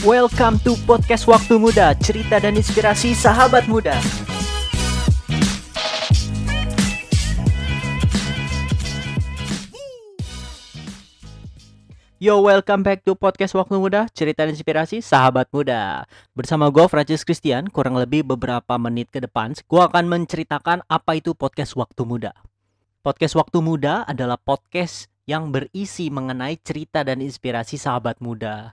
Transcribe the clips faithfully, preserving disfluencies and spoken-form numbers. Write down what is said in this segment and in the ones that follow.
Welcome to Podcast Waktu Muda, cerita dan inspirasi sahabat muda. Yo, welcome back to Podcast Waktu Muda, cerita dan inspirasi sahabat muda. Bersama gue, Francis Christian, kurang lebih beberapa menit ke depan, gue akan menceritakan apa itu Podcast Waktu Muda. Podcast Waktu Muda adalah podcast yang berisi mengenai cerita dan inspirasi sahabat muda.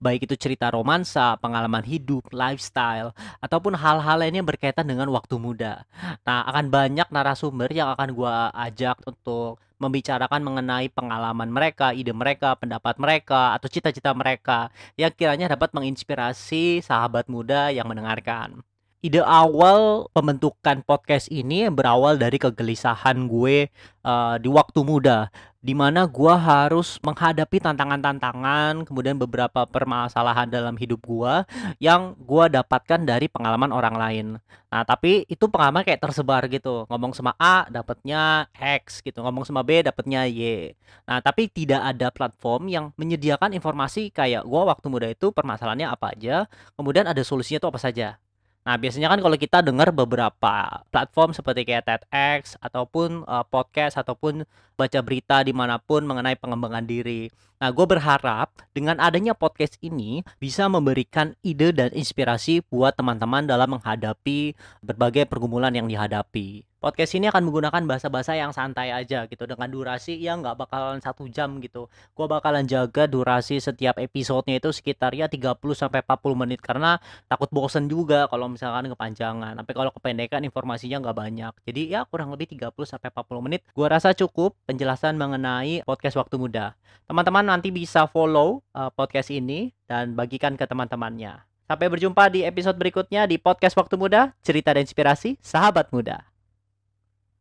Baik itu cerita romansa, pengalaman hidup, lifestyle, ataupun hal-hal lainnya berkaitan dengan waktu muda. Nah, akan banyak narasumber yang akan gue ajak untuk membicarakan mengenai pengalaman mereka, ide mereka, pendapat mereka, atau cita-cita mereka yang kiranya dapat menginspirasi sahabat muda yang mendengarkan. Ide awal pembentukan podcast ini berawal dari kegelisahan gue uh, di waktu muda, di mana gue harus menghadapi tantangan-tantangan, kemudian beberapa permasalahan dalam hidup gue yang gue dapatkan dari pengalaman orang lain. Nah, tapi itu pengalaman kayak tersebar gitu. Ngomong sama A, dapatnya X gitu. Ngomong sama B, dapatnya Y. Nah, tapi tidak ada platform yang menyediakan informasi kayak gue waktu muda itu permasalahannya apa aja, kemudian ada solusinya itu apa saja. Nah, biasanya kan kalau kita dengar beberapa platform seperti kayak TEDx ataupun uh, podcast ataupun baca berita dimanapun mengenai pengembangan diri. Nah, gue berharap dengan adanya podcast ini bisa memberikan ide dan inspirasi buat teman-teman dalam menghadapi berbagai pergumulan yang dihadapi. Podcast ini akan menggunakan bahasa-bahasa yang santai aja gitu, dengan durasi yang nggak bakalan satu jam gitu. Gue bakalan jaga durasi setiap episodenya itu sekitarnya tiga puluh sampai empat puluh menit, karena takut bosen juga kalau misalkan kepanjangan. Tapi kalau kependekan informasinya nggak banyak. Jadi ya kurang lebih tiga puluh sampai empat puluh menit. Gue rasa cukup penjelasan mengenai podcast waktu muda. Teman-teman nanti bisa follow uh, podcast ini dan bagikan ke teman-temannya. Sampai berjumpa di episode berikutnya di Podcast Waktu Muda, cerita dan inspirasi sahabat muda.